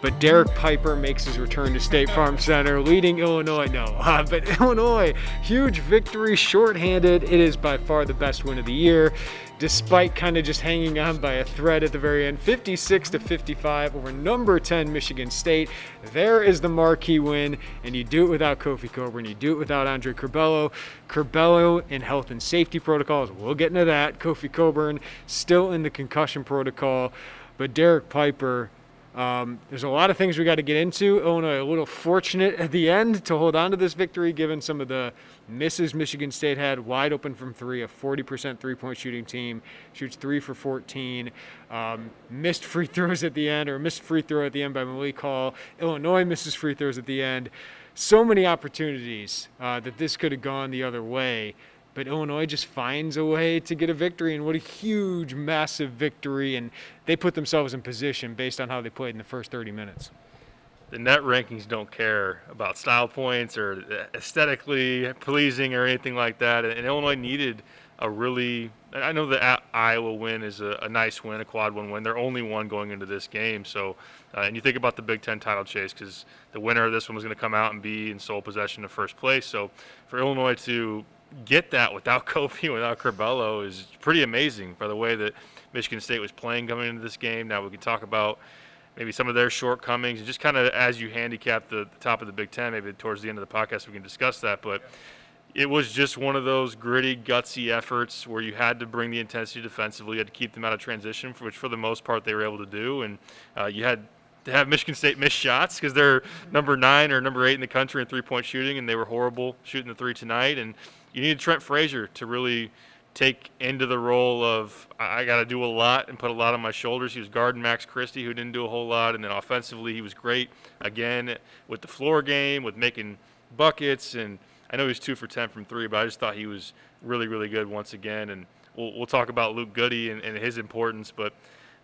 but Derek Piper makes his return to State Farm Center, leading Illinois. But Illinois, huge victory, shorthanded. It is by far the best win of the year, despite kind of just hanging on by a thread at the very end, 56-55 over number 10 Michigan State. There is the marquee win, and you do it without Kofi Cockburn. You do it without Andre Curbelo. Curbelo in health and safety protocols. We'll get into that. Kofi Cockburn still in the concussion protocol, but Derek Piper. There's a lot of things we got to get into. Illinois a little fortunate at the end to hold on to this victory, given some of the misses Michigan State had. Wide open from three, a 40% three-point shooting team, shoots 3 for 14. Missed free throw at the end by Malik Hall. Illinois misses free throws at the end. So many opportunities that this could have gone the other way, but Illinois just finds a way to get a victory, and what a huge, massive victory. And they put themselves in position based on how they played in the first 30 minutes. The net rankings don't care about style points or aesthetically pleasing or anything like that. And Illinois needed I know the Iowa win is a nice win, a quad one win. They're only one going into this game. So, and you think about the Big Ten title chase, because the winner of this one was going to come out and be in sole possession of first place. So for Illinois to get that without Kofi, without Curbelo, is pretty amazing for the way that Michigan State was playing coming into this game. Now we can talk about maybe some of their shortcomings, and just kind of as you handicap the top of the Big Ten, maybe towards the end of the podcast we can discuss that. But it was just one of those gritty, gutsy efforts where you had to bring the intensity defensively. You had to keep them out of transition, which for the most part they were able to do. And you had to have Michigan State miss shots, because they're number 9 or number 8 in the country in three-point shooting, and they were horrible shooting the three tonight. And you needed Trent Frazier to really take into the role of, I got to do a lot and put a lot on my shoulders. He was guarding Max Christie, who didn't do a whole lot. And then offensively, he was great, again, with the floor game, with making buckets. And I know he was 2 for 10 from three, but I just thought he was really, really good once again. And we'll talk about Luke Goody and his importance, but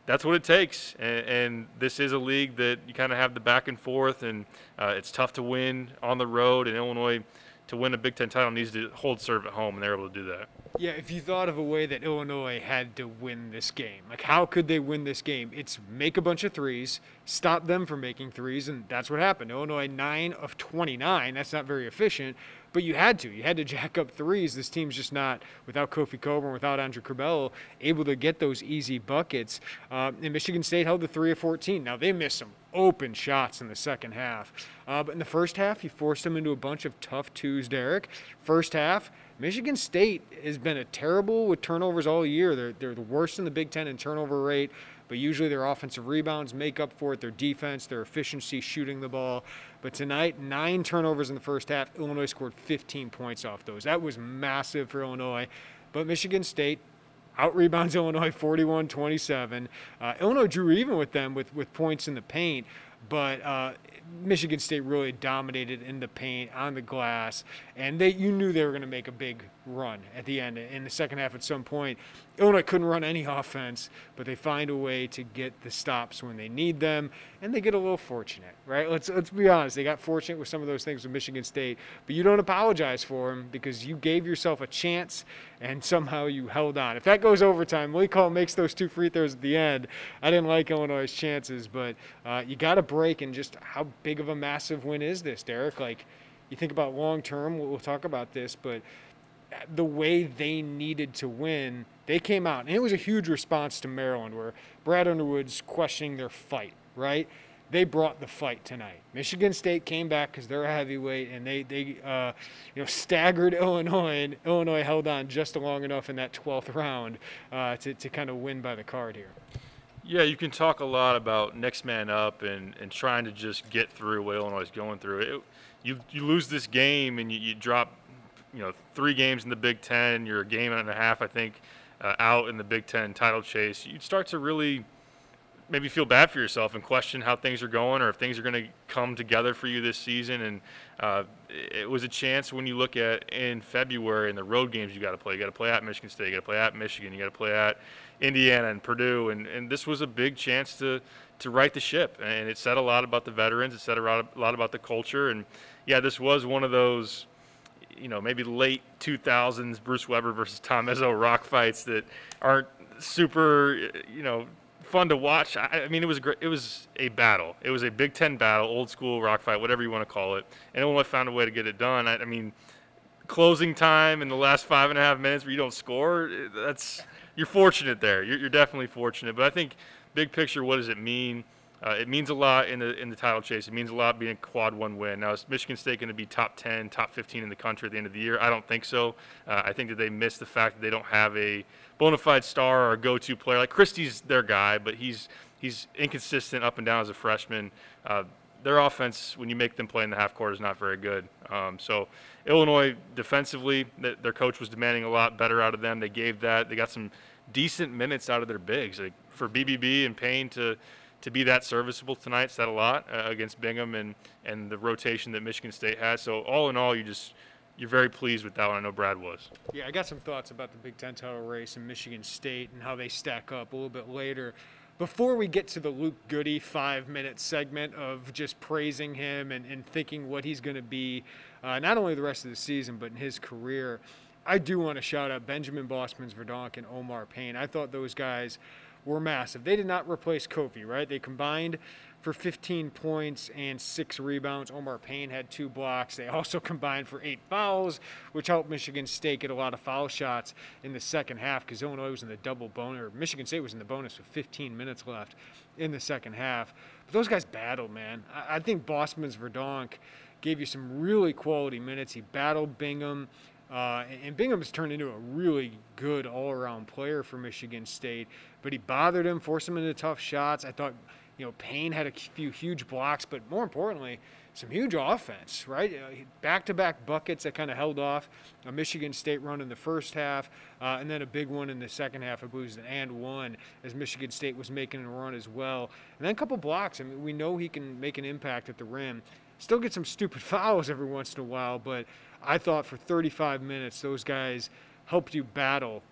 that's what it takes. And this is a league that you kind of have the back and forth, and it's tough to win on the road. And Illinois, to win a Big Ten title, needs to hold serve at home, and they're able to do that. Yeah, if you thought of a way that Illinois had to win this game, like how could they win this game? It's make a bunch of threes, stop them from making threes, and that's what happened. Illinois 9 of 29, that's not very efficient, but you had to jack up threes. This team's just not, without Kofi Cockburn, without Andre Curbelo, able to get those easy buckets. And Michigan State held the 3 of 14. Now, they missed some open shots in the second half. But in the first half, you forced them into a bunch of tough twos, Derek. First half, Michigan State has been terrible with turnovers all year. They're the worst in the Big Ten in turnover rate, but usually their offensive rebounds make up for it, their defense, their efficiency shooting the ball. But tonight, 9 turnovers in the first half. Illinois scored 15 points off those. That was massive for Illinois. But Michigan State out-rebounds Illinois 41-27. Illinois drew even with them with points in the paint, but Michigan State really dominated in the paint, on the glass, and you knew they were going to make a big run at the end. In the second half at some point, Illinois couldn't run any offense, but they find a way to get the stops when they need them, and they get a little fortunate, right? Let's be honest. They got fortunate with some of those things with Michigan State, but you don't apologize for them, because you gave yourself a chance, and somehow you held on. If that goes overtime, Malik Hall makes those 2 free throws at the end. I didn't like Illinois' chances, but you got to break, and just how big of a massive win is this, Derek? Like, you think about long term, we'll talk about this, but the way they needed to win, they came out, and it was a huge response to Maryland, where Brad Underwood's questioning their fight, right? They brought the fight tonight. Michigan State came back because they're a heavyweight, and they staggered Illinois, and Illinois held on just long enough in that 12th round to kind of win by the card here. Yeah, you can talk a lot about next man up and trying to just get through what Illinois is going through. You lose this game and you drop, 3 games in the Big Ten. You're a game and a half, I think, out in the Big Ten title chase. You start to really maybe feel bad for yourself and question how things are going or if things are going to come together for you this season. And it was a chance when you look at in February and the road games you got to play. You got to play at Michigan State. You got to play at Michigan. You got to play at Indiana and Purdue. And this was a big chance to right the ship. And it said a lot about the veterans. It said a lot about the culture. And, yeah, this was one of those, you know, maybe late 2000s Bruce Weber versus Tom Izzo rock fights that aren't super, you know, fun to watch. I mean, it was a battle. It was a Big Ten battle, old school rock fight, whatever you want to call it. And Illinois found a way to get it done. I mean, closing time in the last 5.5 minutes where you don't score, you're fortunate there. You're definitely fortunate. But I think big picture, what does it mean? It means a lot in the title chase. It means a lot being a quad one win. Now, is Michigan State going to be top 10, top 15 in the country at the end of the year? I don't think so. I think that they miss the fact that they don't have a bona fide star or a go-to player. Like, Christie's their guy, but he's inconsistent up and down as a freshman. Their offense, when you make them play in the half court, is not very good. So Illinois defensively, their coach was demanding a lot better out of them. They gave that. They got some decent minutes out of their bigs. Like, for BBB and Payne to be that serviceable tonight said a lot against Bingham and the rotation that Michigan State has. So all in all, you're very pleased with that one. I know Brad was. Yeah, I got some thoughts about the Big Ten title race and Michigan State and how they stack up a little bit later. Before we get to the Luke Goody 5-minute segment of just praising him and thinking what he's going to be, not only the rest of the season but in his career, I do want to shout out Benjamin Bosmans-Verdonk and Omar Payne. I thought those guys were massive. They did not replace Kofi, right? They combined for 15 points and 6 rebounds. Omar Payne had 2 blocks. They also combined for 8 fouls, which helped Michigan State get a lot of foul shots in the second half because Illinois was in the double bonus, or Michigan State was in the bonus with 15 minutes left in the second half. But those guys battled, man. I think Bosmans-Verdonk gave you some really quality minutes. He battled Bingham. And Bingham's turned into a really good all-around player for Michigan State, but he bothered him, forced him into tough shots. I thought, you know, Payne had a few huge blocks, but more importantly, some huge offense, right? Back-to-back buckets that kind of held off a Michigan State run in the first half, and then a big one in the second half. I believe it was an and one as Michigan State was making a run as well. And then a couple blocks. I mean, we know he can make an impact at the rim. Still get some stupid fouls every once in a while, but I thought for 35 minutes those guys helped you battle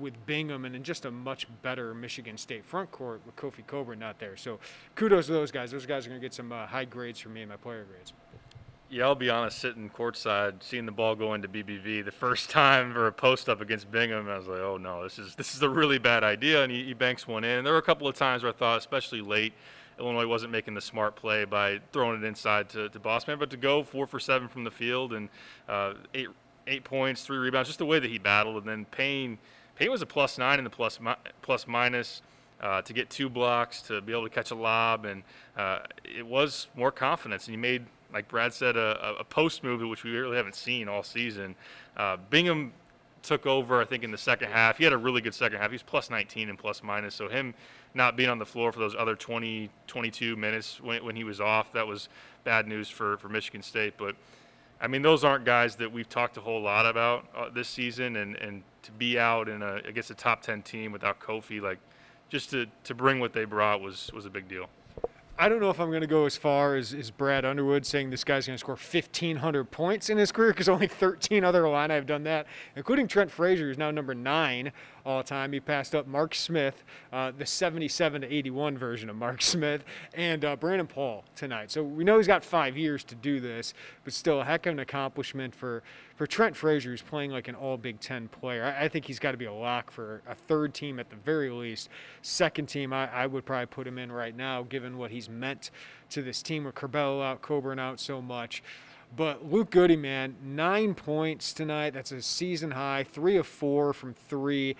with Bingham and in just a much better Michigan State front court with Kofi Cockburn not there. So kudos to those guys. Those guys are going to get some high grades from me in my player grades. Yeah, I'll be honest, sitting courtside, seeing the ball go into BBV the first time for a post-up against Bingham, I was like, oh, no, this is a really bad idea, and he banks one in. And there were a couple of times where I thought, especially late, Illinois wasn't making the smart play by throwing it inside to Bosman, but to go 4 for 7 from the field and 8 points, 3 rebounds, just the way that he battled. And then Payne was a +9 in the plus minus to get 2 blocks, to be able to catch a lob, and it was more confidence. And he made, like Brad said, a post move, which we really haven't seen all season. Bingham took over, I think, in the second half. He had a really good second half. He was +19 and plus minus, so him not being on the floor for those other 20, 22 minutes when he was off, that was bad news for Michigan State. But, I mean, those aren't guys that we've talked a whole lot about this season, and to be out against a top 10 team without Kofi, like, just to bring what they brought was a big deal. I don't know if I'm going to go as far as Brad Underwood saying this guy's going to score 1,500 points in his career because only 13 other Illini have done that, including Trent Frazier, who's now number 9 all-time. He passed up Mark Smith, the 77-81 version of Mark Smith, and Brandon Paul tonight. So we know he's got 5 years to do this, but still a heck of an accomplishment for Trent Frazier, who's playing like an all-Big Ten player. I think he's got to be a lock for a third team at the very least. Second team, I would probably put him in right now, given what he's meant to this team with Curbelo out, Coburn out so much. But Luke Goody, man, 9 points tonight. That's a season high, 3 of 4 from 3.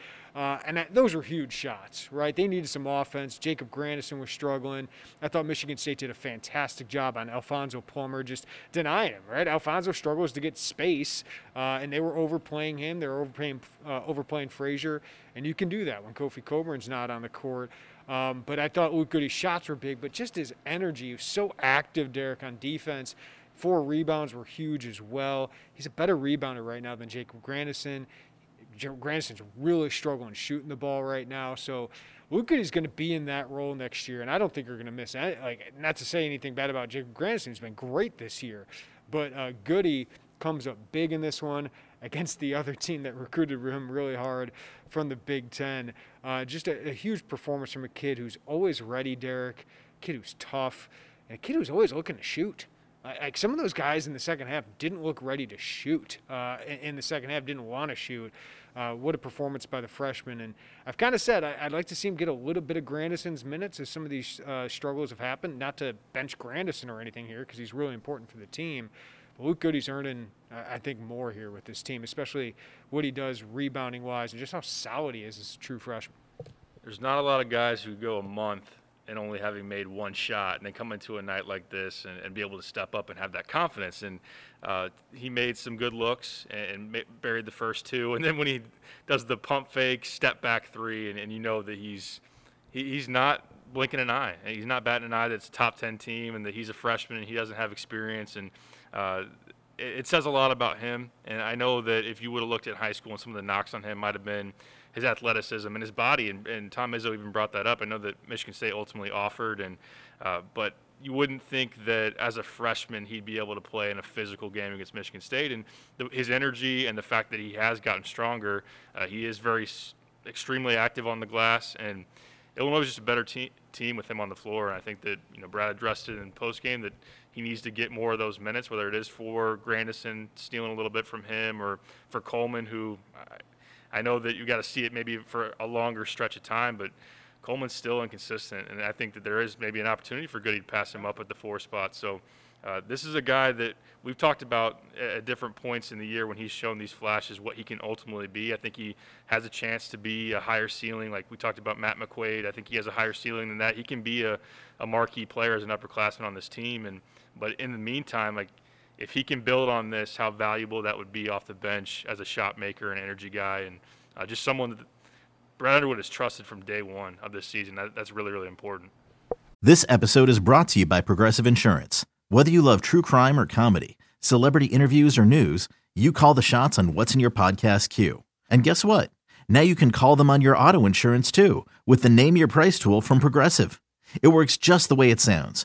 Those were huge shots, right? They needed some offense. Jacob Grandison was struggling. I thought Michigan State did a fantastic job on Alfonso Plummer, just denying him, right? Alfonso struggles to get space, and they were overplaying him. They were overplaying Frazier, and you can do that when Kofi Coburn's not on the court. But I thought Luke Goody's shots were big, but just his energy, he was so active, Derek, on defense. 4 rebounds were huge as well. He's a better rebounder right now than Jacob Grandison. Grandison's really struggling shooting the ball right now. So Luke Goody's going to be in that role next year, and I don't think you're going to miss it. Like, not to say anything bad about Jacob Grandison, who's been great this year, but Goody comes up big in this one against the other team that recruited him really hard from the Big Ten. Just a huge performance from a kid who's always ready, Derek, a kid who's tough, and a kid who's always looking to shoot. Like, some of those guys in the second half didn't look ready to shoot. In the second half, didn't want to shoot. What a performance by the freshman. And I've kind of said I'd like to see him get a little bit of Grandison's minutes as some of these struggles have happened. Not to bench Grandison or anything here because he's really important for the team. But Luke Goody's earning, I think, more here with this team, especially what he does rebounding-wise and just how solid he is as a true freshman. There's not a lot of guys who go a month and only having made one shot and then come into a night like this and be able to step up and have that confidence. And he made some good looks and buried the first two. And then when he does the pump fake, step back three, and you know that he's not blinking an eye. And he's not batting an eye that's a top 10 team and that he's a freshman and he doesn't have experience. And it says a lot about him. And I know that if you would have looked at high school and some of the knocks on him might have been his athleticism and his body, and Tom Izzo even brought that up. I know that Michigan State ultimately offered, but you wouldn't think that as a freshman he'd be able to play in a physical game against Michigan State. And his energy and the fact that he has gotten stronger, he is extremely active on the glass, and Illinois is just a better team with him on the floor. And I think that, you know, Brad addressed it in postgame that he needs to get more of those minutes, whether it is for Grandison stealing a little bit from him or for Coleman, who I know that you got to see it maybe for a longer stretch of time, but Coleman's still inconsistent, and I think that there is maybe an opportunity for Goody to pass him up at the 4 spot. So this is a guy that we've talked about at different points in the year when he's shown these flashes, what he can ultimately be. I think he has a chance to be a higher ceiling. Like we talked about Matt McQuaid, I think he has a higher ceiling than that. He can be a marquee player as an upperclassman on this team. But in the meantime, like, if he can build on this, how valuable that would be off the bench as a shot maker and energy guy, and just someone that Brad Underwood has trusted from day one of this season. That's really, really important. This episode is brought to you by Progressive Insurance. Whether you love true crime or comedy, celebrity interviews or news, you call the shots on what's in your podcast queue. And guess what? Now you can call them on your auto insurance too with the Name Your Price tool from Progressive. It works just the way it sounds.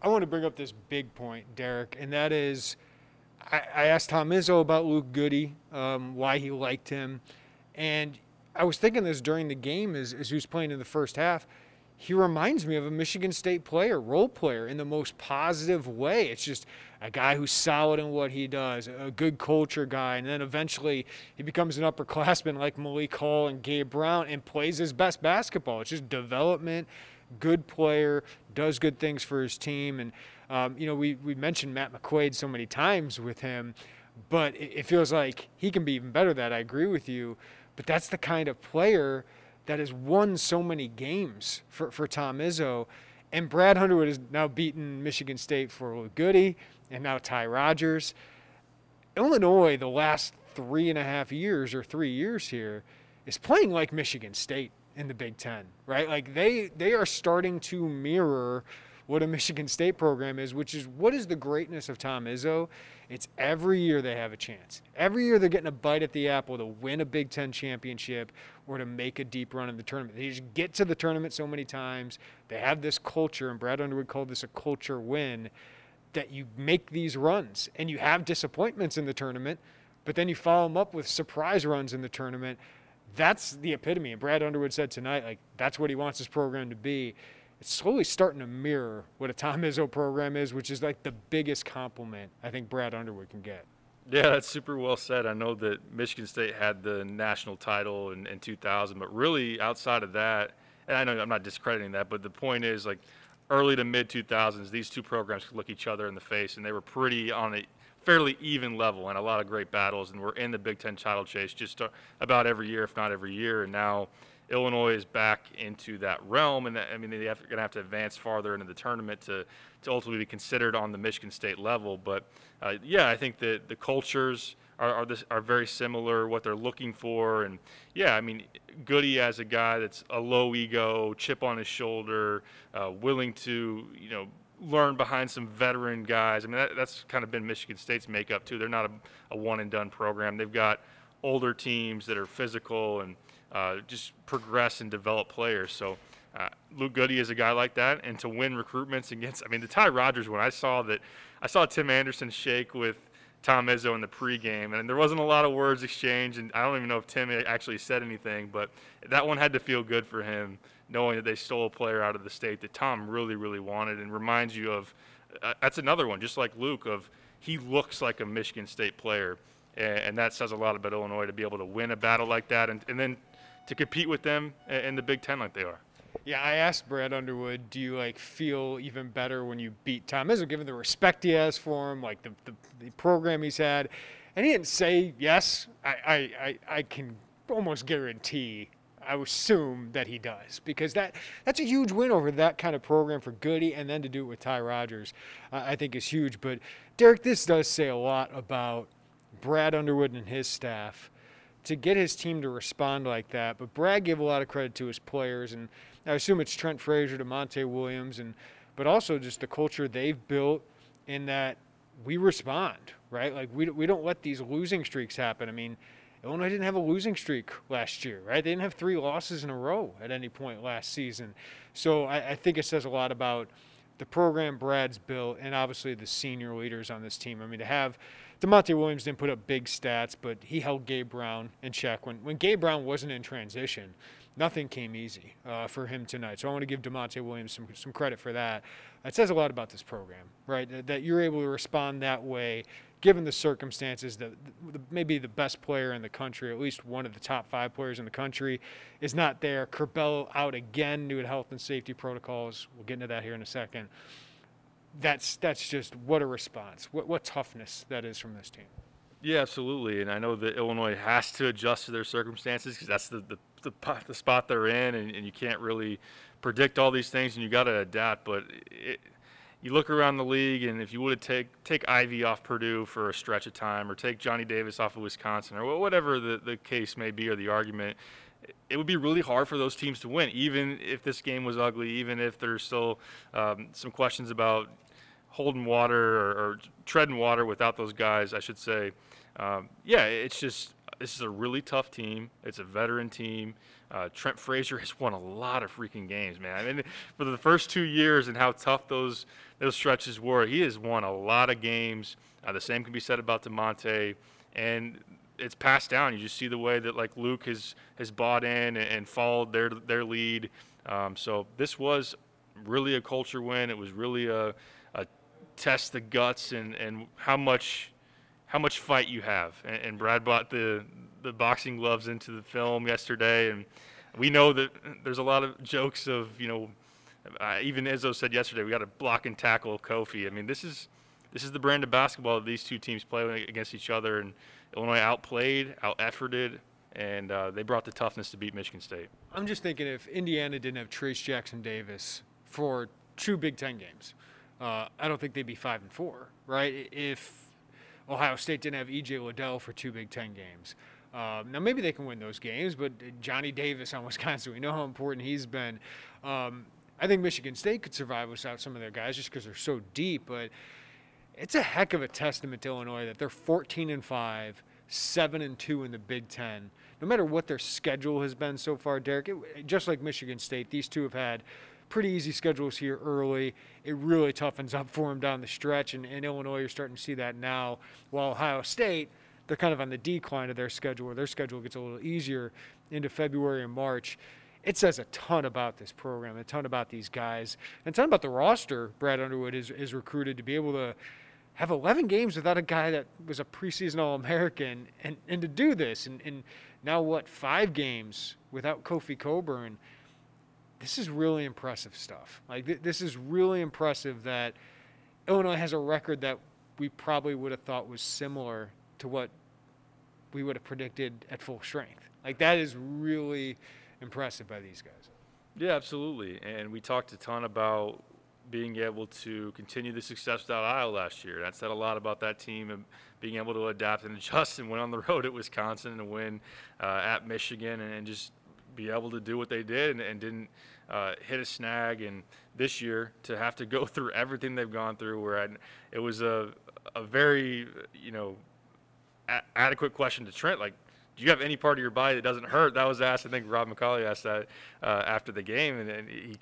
I want to bring up this big point, Derek, and that is I asked Tom Izzo about Luke Goody, why he liked him. And I was thinking this during the game as he was playing in the first half. He reminds me of a Michigan State player, role player, in the most positive way. It's just a guy who's solid in what he does, a good culture guy, and then eventually he becomes an upperclassman like Malik Hall and Gabe Brown and plays his best basketball. It's just development. Good player, does good things for his team. And, you know, we mentioned Matt McQuaid so many times with him, but it feels like he can be even better that. I agree with you. But that's the kind of player that has won so many games for Tom Izzo. And Brad Underwood has now beaten Michigan State for Luke Goody and now Ty Rodgers. Illinois, the last 3 years here, is playing like Michigan State in the Big Ten, right? Like they are starting to mirror what a Michigan State program is, which is what is the greatness of Tom Izzo? It's every year they have a chance. Every year they're getting a bite at the apple to win a Big Ten championship or to make a deep run in the tournament. They just get to the tournament so many times. They have this culture, and Brad Underwood called this a culture win, that you make these runs and you have disappointments in the tournament, but then you follow them up with surprise runs in the tournament. That's the epitome. And Brad Underwood said tonight, like, that's what he wants his program to be. It's slowly starting to mirror what a Tom Izzo program is, which is like the biggest compliment I think Brad Underwood can get. Yeah, that's super well said. I know that Michigan State had the national title in 2000, but really outside of that, and I know I'm not discrediting that, but the point is, like, early to mid-2000s, these two programs could look each other in the face, and they were pretty on a fairly even level and a lot of great battles, and we're in the Big Ten title chase just about every year, if not every year, and now Illinois is back into that realm, and I mean, they're going to have to advance farther into the tournament to ultimately be considered on the Michigan State level. But, yeah, I think that the cultures are very similar, what they're looking for. And, yeah, I mean, Goody as a guy that's a low ego, chip on his shoulder, willing to, you know, learn behind some veteran guys. I mean, that's kind of been Michigan State's makeup, too. They're not a one-and-done program. They've got older teams that are physical and just progress and develop players. So Luke Goody is a guy like that, and to win recruitments against, I mean, the Ty Rodgers one, I saw Tim Anderson shake with Tom Izzo in the pregame, and there wasn't a lot of words exchanged, and I don't even know if Tim actually said anything, but that one had to feel good for him, knowing that they stole a player out of the state that Tom really, really wanted, and reminds you of that's another one, just like Luke, of he looks like a Michigan State player, and that says a lot about Illinois to be able to win a battle like that and then to compete with them in the Big Ten like they are. Yeah, I asked Brad Underwood, do you, like, feel even better when you beat Tom Izzo, given the respect he has for him, like the program he's had? And he didn't say yes. I can almost guarantee, I would assume that he does, because that's a huge win over that kind of program for Goody, and then to do it with Ty Rodgers, I think is huge. But, Derek, this does say a lot about Brad Underwood and his staff to get his team to respond like that. But Brad gave a lot of credit to his players, and I assume it's Trent Frazier, Da'Monte Williams, but also just the culture they've built in that we respond, right? Like, we don't let these losing streaks happen. I mean, Illinois didn't have a losing streak last year, right? They didn't have 3 losses in a row at any point last season. So I think it says a lot about the program Brad's built and obviously the senior leaders on this team. I mean, to have Da'Monte Williams didn't put up big stats, but he held Gabe Brown in check. When Gabe Brown wasn't in transition, nothing came easy for him tonight. So I want to give Da'Monte Williams some credit for that. It says a lot about this program, right, that you're able to respond that way given the circumstances. Maybe the best player in the country, at least one of the top 5 players in the country, is not there. Curbelo out again due to health and safety protocols. We'll get into that here in a second. That's just what a response, what toughness that is from this team. Yeah, absolutely. And I know that Illinois has to adjust to their circumstances, because that's the spot they're in, and you can't really predict all these things, and you got to adapt. But you look around the league, and if you would take Ivy off Purdue for a stretch of time, or take Johnny Davis off of Wisconsin, or whatever the case may be, or the argument, it would be really hard for those teams to win, even if this game was ugly, even if there's still some questions about holding water or treading water without those guys, I should say. Yeah, it's just, this is a really tough team. It's a veteran team. Trent Frazier has won a lot of freaking games, man. I mean, for the first 2 years and how tough those stretches were, he has won a lot of games. The same can be said about Da'Monte, and it's passed down. You just see the way that, like, Luke has bought in and followed their lead. So this was really a culture win. It was really a test the guts and how much fight you have. And Brad bought the boxing gloves into the film yesterday, and we know that there's a lot of jokes of, you know, even Izzo said yesterday, we got to block and tackle Kofi. I mean, this is the brand of basketball that these two teams play against each other, and Illinois outplayed, out-efforted, and they brought the toughness to beat Michigan State. I'm just thinking, if Indiana didn't have Trace Jackson Davis for 2 Big Ten games, I don't think they'd be 5-4, right? If Ohio State didn't have E.J. Liddell for 2 Big Ten games. Now, maybe they can win those games, but Johnny Davis on Wisconsin, we know how important he's been. I think Michigan State could survive without some of their guys just because they're so deep, but it's a heck of a testament to Illinois that they're 14-5, 7-2 in the Big Ten. No matter what their schedule has been so far, Derek, just like Michigan State, these two have had pretty easy schedules here early. It really toughens up for them down the stretch, and Illinois, you're starting to see that now. While Ohio State, they're kind of on the decline of their schedule, where their schedule gets a little easier into February and March. It says a ton about this program, a ton about these guys, and a ton about the roster Brad Underwood is recruited to be able to have 11 games without a guy that was a preseason All-American and to do this. And now what, 5 games without Kofi Cockburn? This is really impressive stuff. Like, this is really impressive that Illinois has a record that we probably would have thought was similar to what we would have predicted at full strength. Like, that is really impressive by these guys. Yeah, absolutely. And we talked a ton about being able to continue the success without Iowa last year. That said a lot about that team and being able to adapt and adjust and win on the road at Wisconsin and win at Michigan and just be able to do what they did and didn't hit a snag. And this year to have to go through everything they've gone through, it was a very, adequate question to Trent. Like, do you have any part of your body that doesn't hurt? That was asked. I think Rob McCauley asked that after the game, and he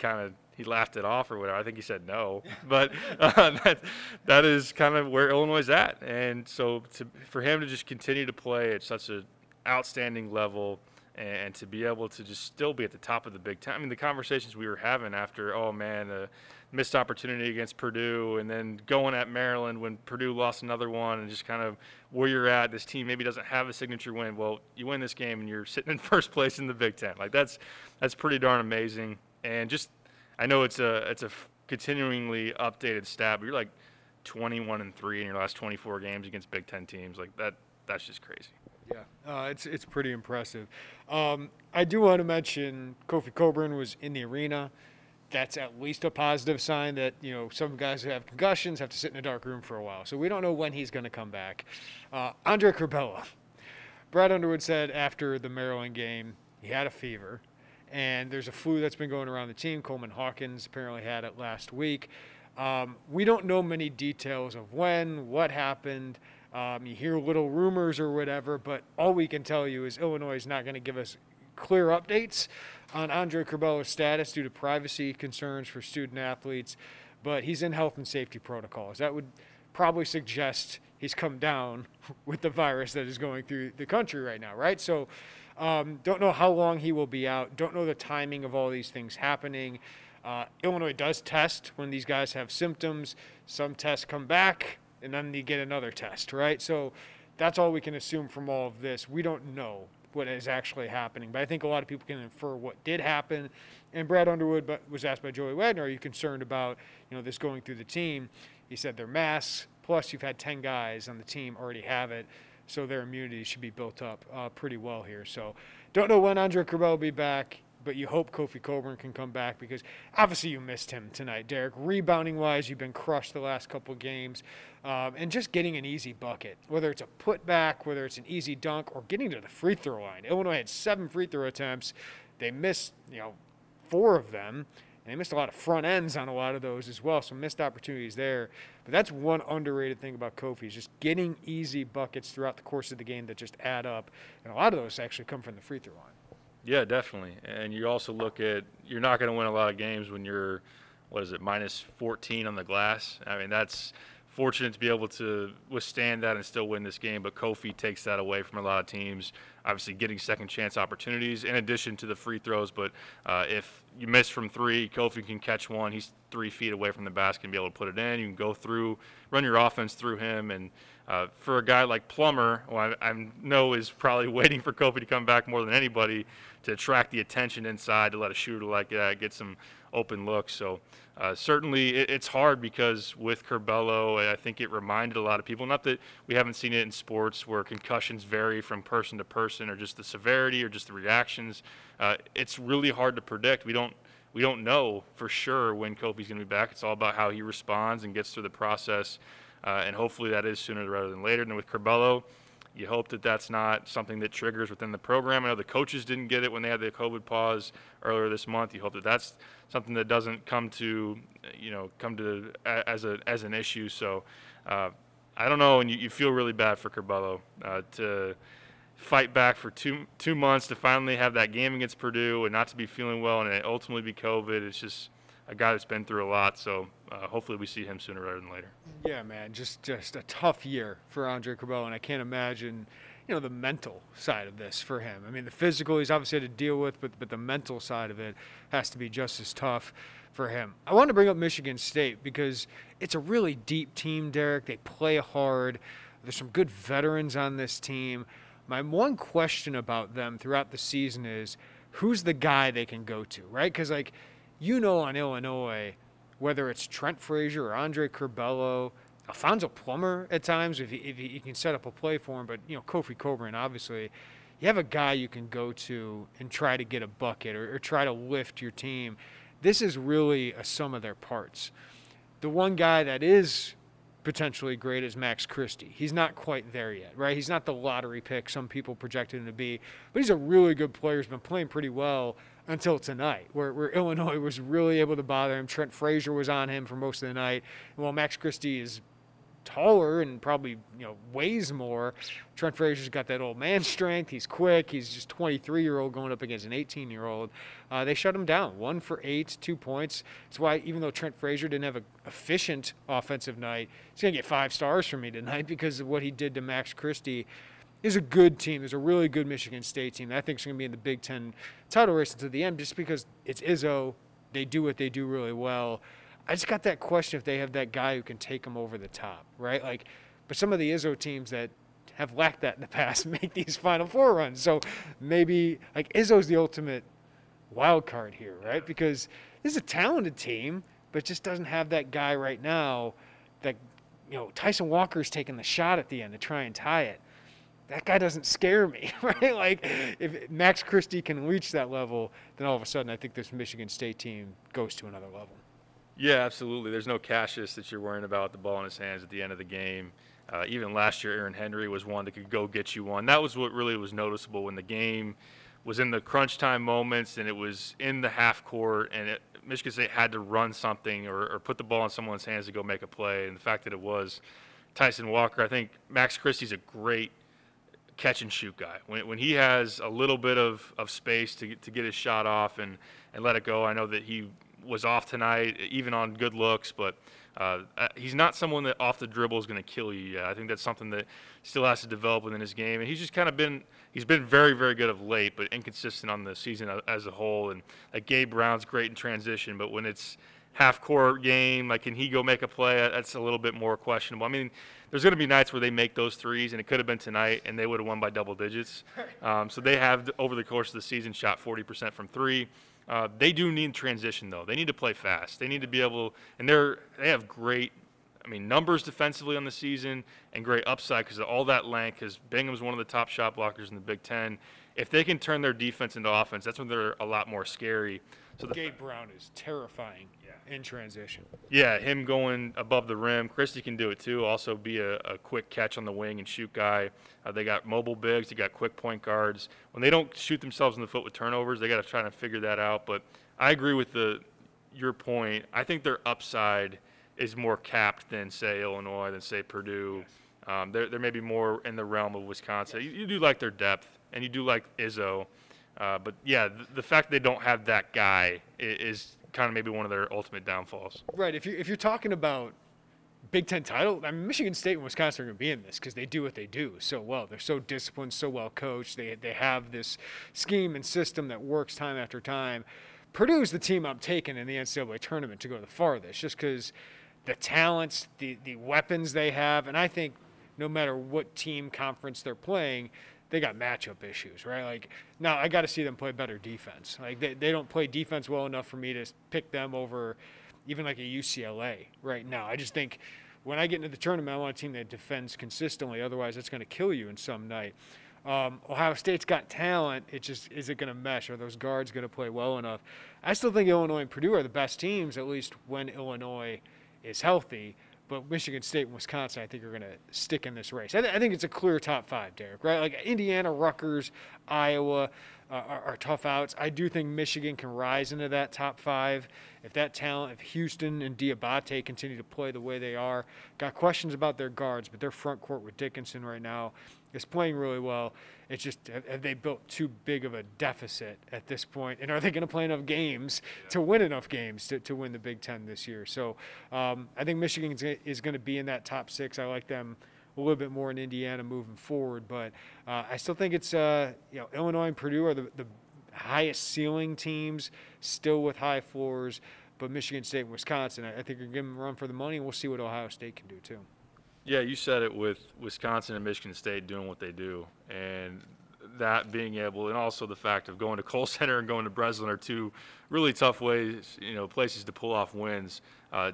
he laughed it off or whatever. I think he said no. But that is kind of where Illinois is at. And so for him to just continue to play at such an outstanding level and to be able to just still be at the top of the Big Ten. I mean, the conversations we were having after, missed opportunity against Purdue and then going at Maryland when Purdue lost another one and just kind of where you're at, this team maybe doesn't have a signature win. Well, you win this game and you're sitting in first place in the Big Ten. Like, that's pretty darn amazing. And just, I know it's a continually updated stat, but you're like 21-3 in your last 24 games against Big Ten teams. Like, that's just crazy. Yeah, it's pretty impressive. I do want to mention Kofi Cockburn was in the arena. That's at least a positive sign that, some guys who have concussions have to sit in a dark room for a while. So we don't know when he's going to come back. Andre Curbelo. Brad Underwood said after the Maryland game he had a fever. And there's a flu that's been going around the team. Coleman Hawkins apparently had it last week. We don't know many details of when, what happened. You hear little rumors or whatever, but all we can tell you is Illinois is not going to give us clear updates on Andre Curbelo's status due to privacy concerns for student athletes, but he's in health and safety protocols. That would probably suggest he's come down with the virus that is going through the country right now, right? So don't know how long he will be out. Don't know the timing of all these things happening. Illinois does test when these guys have symptoms. Some tests come back, and then you get another test, right? So that's all we can assume from all of this. We don't know what is actually happening, but I think a lot of people can infer what did happen. And Brad Underwood was asked by Joey Wagner, are you concerned about, this going through the team? He said they're masks, plus you've had 10 guys on the team already have it, so their immunity should be built up pretty well here. So don't know when Andre Curbelo will be back, but you hope Kofi Cockburn can come back because obviously you missed him tonight, Derek. Rebounding-wise, you've been crushed the last couple games. And just getting an easy bucket, whether it's a putback, whether it's an easy dunk, or getting to the free throw line. Illinois had 7 free throw attempts. They missed, 4 of them, and they missed a lot of front ends on a lot of those as well, so missed opportunities there. But that's one underrated thing about Kofi is just getting easy buckets throughout the course of the game that just add up, and a lot of those actually come from the free throw line. Yeah, definitely. And you also look at, you're not going to win a lot of games when you're, minus 14 on the glass. I mean, that's fortunate to be able to withstand that and still win this game. But Kofi takes that away from a lot of teams, obviously getting second chance opportunities in addition to the free throws. But if you miss from three, Kofi can catch one. He's 3 feet away from the basket and be able to put it in. You can go through, run your offense through him. And for a guy like Plummer, who I know is probably waiting for Kofi to come back more than anybody, to attract the attention inside, to let a shooter like that get some open looks. So certainly it's hard because with Curbelo, I think it reminded a lot of people, not that we haven't seen it in sports where concussions vary from person to person or just the severity or just the reactions. It's really hard to predict. We don't know for sure when Kofi's going to be back. It's all about how he responds and gets through the process. And hopefully that is sooner rather than later. And with Curbelo, you hope that that's not something that triggers within the program. I know the coaches didn't get it when they had the COVID pause earlier this month. You hope that that's something that doesn't come to as an issue. So I don't know, and you feel really bad for Curbelo to fight back for two months to finally have that game against Purdue and not to be feeling well and it ultimately be COVID. It's just a guy that's been through a lot, so hopefully we see him sooner rather than later. Yeah, man, just a tough year for Andre Curbelo, and I can't imagine, the mental side of this for him. I mean, the physical he's obviously had to deal with, but the mental side of it has to be just as tough. for him. I wanted to bring up Michigan State because it's a really deep team, Derek. They play hard. There's some good veterans on this team. My one question about them throughout the season is who's the guy they can go to, right? Because, like, you know, on Illinois, whether it's Trent Frazier or Andre Curbelo, Alfonso Plummer at times, if he can set up a play for him, but, you know, Kofi Cockburn, obviously, you have a guy you can go to and try to get a bucket or try to lift your team. This is really a sum of their parts. The one guy that is potentially great is Max Christie. He's not quite there yet, right? He's not the lottery pick some people projected him to be, but he's a really good player. He's been playing pretty well until tonight, where Illinois was really able to bother him. Trent Frazier was on him for most of the night. And while Max Christie is taller and probably, you know, weighs more, Trent Frazier's got that old man strength. He's quick. He's just 23-year-old going up against an 18-year-old. They shut him down 1 for 8, 2 points. That's why even though Trent Frazier didn't have an efficient offensive night, he's gonna get 5 stars from me tonight because of what he did to Max Christie. Is a good team. There's a really good Michigan State team that I think is going to be in the Big Ten title race until the end, just because it's Izzo. They do what they do really well. I just got that question if they have that guy who can take them over the top, right? Like, but some of the Izzo teams that have lacked that in the past make these Final Four runs. So maybe, like, Izzo's the ultimate wild card here, right? Because this is a talented team, but just doesn't have that guy right now that, you know, Tyson Walker's taking the shot at the end to try and tie it. That guy doesn't scare me, right? Like, if Max Christie can reach that level, then all of a sudden I think this Michigan State team goes to another level. Yeah, absolutely. There's no Cassius that you're worrying about, the ball in his hands at the end of the game. Even last year, Aaron Henry was one that could go get you one. That was what really was noticeable when the game was in the crunch time moments and it was in the half court and Michigan State had to run something or put the ball in someone's hands to go make a play. And the fact that it was Tyson Walker, I think Max Christie's a great catch-and-shoot guy. When he has a little bit of space to get his shot off and let it go, I know that he was off tonight, even on good looks, but he's not someone that off the dribble is going to kill you yet. I think that's something that still has to develop within his game, and he's just kind of been – he's been very, very good of late, but inconsistent on the season as a whole. And like Gabe Brown's great in transition, but when it's – half-court game, like, can he go make a play? That's a little bit more questionable. I mean, there's going to be nights where they make those threes, and it could have been tonight, and they would have won by double digits. So they have, over the course of the season, shot 40% from three. They do need transition, though. They need to play fast. They need to be able – and they have great, I mean, numbers defensively on the season and great upside because of all that length, because Bingham's one of the top shot blockers in the Big Ten. If they can turn their defense into offense, that's when they're a lot more scary. So Gabe Brown is terrifying in transition. Yeah, him going above the rim. Christie can do it too. Also be a quick catch on the wing and shoot guy. They got mobile bigs. They got quick point guards. When they don't shoot themselves in the foot with turnovers, they got to try to figure that out. But I agree with your point. I think their upside is more capped than, say, Illinois, than, say, Purdue. Yes. They're maybe more in the realm of Wisconsin. Yes. You do like their depth, and you do like Izzo. But, yeah, the fact they don't have that guy is kind of maybe one of their ultimate downfalls. Right. If you're talking about Big Ten title, I mean, Michigan State and Wisconsin are going to be in this because they do what they do so well. They're so disciplined, so well coached. They have this scheme and system that works time after time. Purdue's the team I'm taking in the NCAA tournament to go the farthest just because the talents, the weapons they have, and I think no matter what team conference they're playing – they got matchup issues, right? Like, now I got to see them play better defense. Like, they don't play defense well enough for me to pick them over even like a UCLA right now. I just think when I get into the tournament, I want a team that defends consistently. Otherwise, it's going to kill you in some night. Ohio State's got talent. It just isn't going to mesh. Are those guards going to play well enough? I still think Illinois and Purdue are the best teams, at least when Illinois is healthy. But Michigan State and Wisconsin, I think, are going to stick in this race. I think it's a clear top five, Derek, right? Like Indiana, Rutgers, Iowa are tough outs. I do think Michigan can rise into that top five. If that talent, if Houston and Diabate continue to play the way they are, got questions about their guards, but their front court with Dickinson right now is playing really well. It's just, have they built too big of a deficit at this point? And are they going to play enough games to win enough games to win the Big Ten this year? So I think Michigan is going to be in that top six. I like them a little bit more in Indiana moving forward. But I still think it's, Illinois and Purdue are the highest ceiling teams, still with high floors. But Michigan State and Wisconsin, I think you're giving them a run for the money, and we'll see what Ohio State can do too. Yeah, you said it with Wisconsin and Michigan State doing what they do, and that being able, and also the fact of going to Kohl Center and going to Breslin are two really tough ways, you know, places to pull off wins.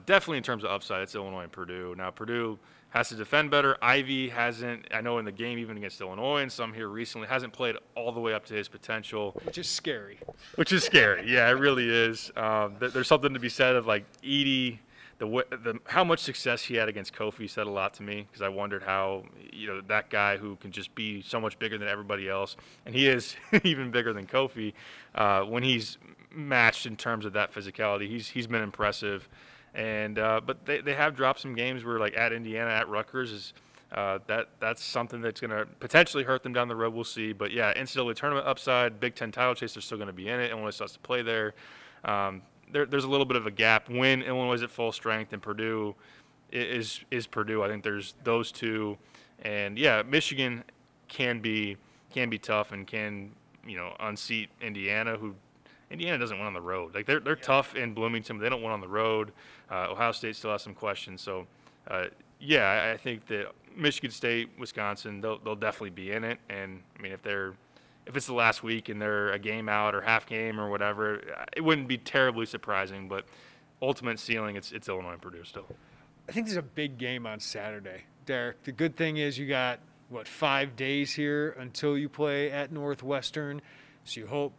Definitely in terms of upside, it's Illinois and Purdue. Now Purdue has to defend better. Ivy hasn't, I know in the game even against Illinois and some here recently, hasn't played all the way up to his potential. Which is scary. Yeah, it really is. There's something to be said of like Edey, how much success he had against Kofi said a lot to me, because I wondered how, you know, that guy who can just be so much bigger than everybody else, and he is even bigger than Kofi, when he's matched in terms of that physicality, he's been impressive. And but they have dropped some games where, like at Indiana, at Rutgers, is that's something that's going to potentially hurt them down the road. We'll see. But yeah, NCAA tournament upside, Big Ten title chase, they're still going to be in it. Illinois starts to play there. There's a little bit of a gap when Illinois is at full strength and Purdue is Purdue. I think there's those two, and yeah, Michigan can be tough and can, you know, unseat Indiana, who. Indiana doesn't win on the road. Like they're tough in Bloomington, but they don't win on the road. Ohio State still has some questions. So, I think that Michigan State, Wisconsin, they'll definitely be in it. And I mean, if it's the last week and they're a game out or half game or whatever, it wouldn't be terribly surprising. But ultimate ceiling, it's Illinois and Purdue still. I think there's a big game on Saturday, Derek. The good thing is you got 5 days here until you play at Northwestern, so you hope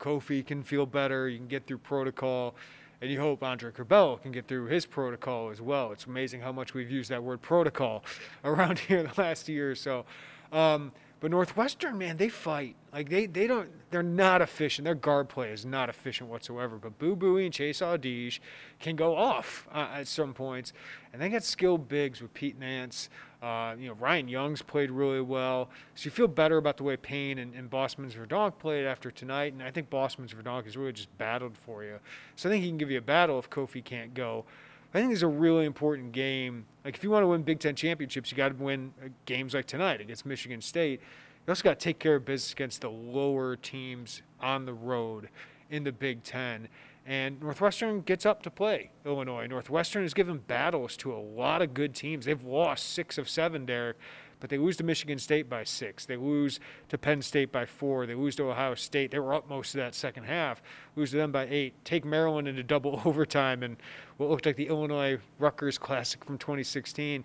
Kofi can feel better, you can get through protocol, and you hope Andre Curbelo can get through his protocol as well. It's amazing how much we've used that word protocol around here the last year or so. But Northwestern, man, they fight. Like they're not efficient. Their guard play is not efficient whatsoever. But Boo Buie and Chase Audige can go off at some points, and they got skilled bigs with Pete Nance. Ryan Young's played really well. So you feel better about the way Payne and Bosmans-Verdonk played after tonight, and I think Bosmans-Verdonk has really just battled for you. So I think he can give you a battle if Kofi can't go. I think this is a really important game. Like, if you want to win Big Ten championships, you got to win games like tonight against Michigan State. You also got to take care of business against the lower teams on the road in the Big Ten. And Northwestern gets up to play Illinois. Northwestern has given battles to a lot of good teams. They've lost 6 of 7, Derek, but they lose to Michigan State by 6. They lose to Penn State by 4. They lose to Ohio State. They were up most of that second half. Lose to them by 8. Take Maryland into double overtime and what looked like the Illinois Rutgers Classic from 2016.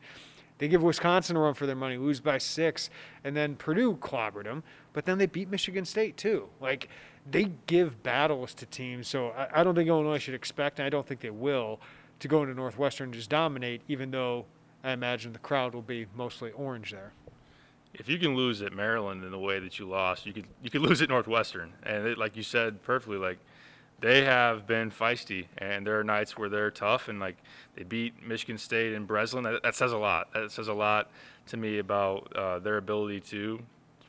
They give Wisconsin a run for their money, lose by 6, and then Purdue clobbered them, but then they beat Michigan State too. Like, they give battles to teams, so I don't think Illinois should expect, and I don't think they will, to go into Northwestern and just dominate, even though I imagine the crowd will be mostly orange there. If you can lose at Maryland in the way that you lost, you could lose at Northwestern. And it, like you said perfectly, like they have been feisty, and there are nights where they're tough, and like they beat Michigan State and Breslin. That says a lot. That says a lot to me about their ability to,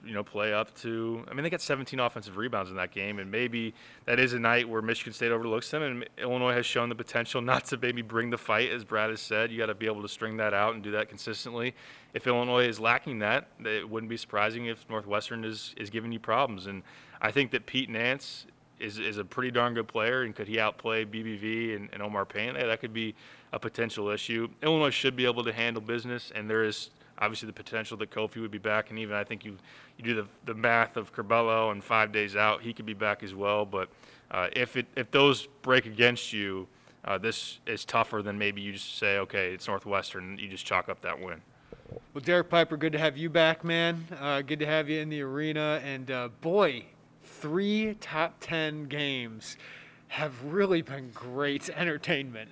you know, play up to. I mean, they got 17 offensive rebounds in that game, and maybe that is a night where Michigan State overlooks them. And Illinois has shown the potential not to maybe bring the fight, as Brad has said. You got to be able to string that out and do that consistently. If Illinois is lacking that, it wouldn't be surprising if Northwestern is giving you problems. And I think that Pete Nance is a pretty darn good player, and could he outplay BBV and Omar Payne? That could be a potential issue. Illinois should be able to handle business, and there is obviously the potential that Kofi would be back, and even I think you do the math of Curbelo and 5 days out, he could be back as well. But if those break against you, this is tougher than maybe you just say, okay, it's Northwestern, you just chalk up that win. Well, Derek Piper, good to have you back, man. Good to have you in the arena, and boy, 3 top 10 games have really been great entertainment.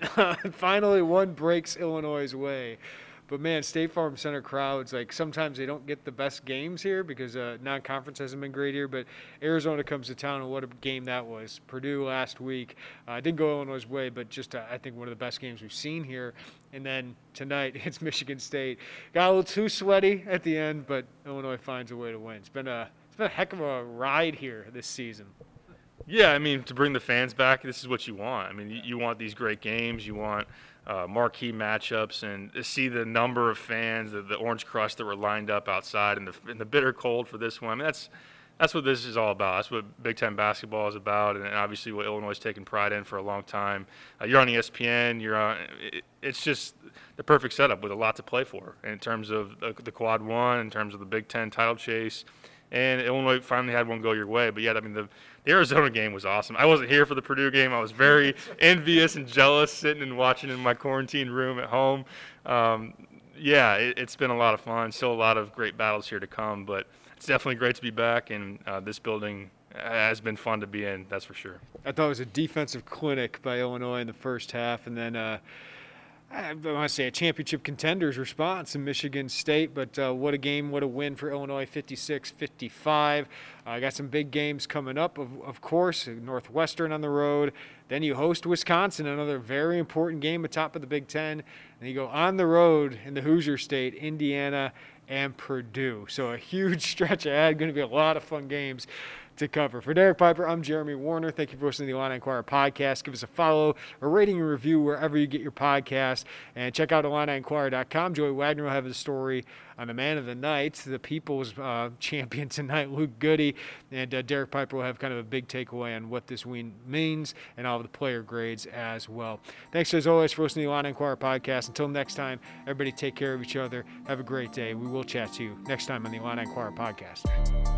Finally, one breaks Illinois' way. But, man, State Farm Center crowds, like sometimes they don't get the best games here because non-conference hasn't been great here. But Arizona comes to town, and what a game that was. Purdue last week didn't go Illinois' way, but just I think one of the best games we've seen here. And then tonight it's Michigan State. Got a little too sweaty at the end, but Illinois finds a way to win. It's been a heck of a ride here this season. Yeah, I mean, to bring the fans back, this is what you want. I mean, you want these great games. You want marquee matchups, and to see the number of fans, the orange crust that were lined up outside in the bitter cold for this one. I mean, that's that's what this is all about. That's what Big Ten basketball is about, and obviously what Illinois has taken pride in for a long time. You're on ESPN. You're on. It's just the perfect setup with a lot to play for in terms of the Quad One, in terms of the Big Ten title chase, and Illinois finally had one go your way. But yet, I mean, the Arizona game was awesome. I wasn't here for the Purdue game. I was very envious and jealous, sitting and watching in my quarantine room at home. Yeah, it's been a lot of fun. Still a lot of great battles here to come, but. It's definitely great to be back, and this building has been fun to be in, that's for sure. I thought it was a defensive clinic by Illinois in the first half, and then I want to say a championship contender's response in Michigan State, but what a game, what a win for Illinois, 56-55. I got some big games coming up, of course, Northwestern on the road. Then you host Wisconsin, another very important game atop of the Big Ten. Then you go on the road in the Hoosier State, Indiana, and Purdue. So a huge stretch ahead. Going to be a lot of fun games to cover. For Derek Piper, I'm Jeremy Warner. Thank you for listening to the Illini Inquirer podcast. Give us a follow, a rating, and review wherever you get your podcast. And check out IlliniInquirer.com. Joey Wagner will have his story on the man of the night, the people's champion tonight, Luke Goody. And Derek Piper will have kind of a big takeaway on what this win means and all of the player grades as well. Thanks, as always, for listening to the Illini Inquirer podcast. Until next time, everybody take care of each other. Have a great day. We will chat to you next time on the Illini Inquirer podcast.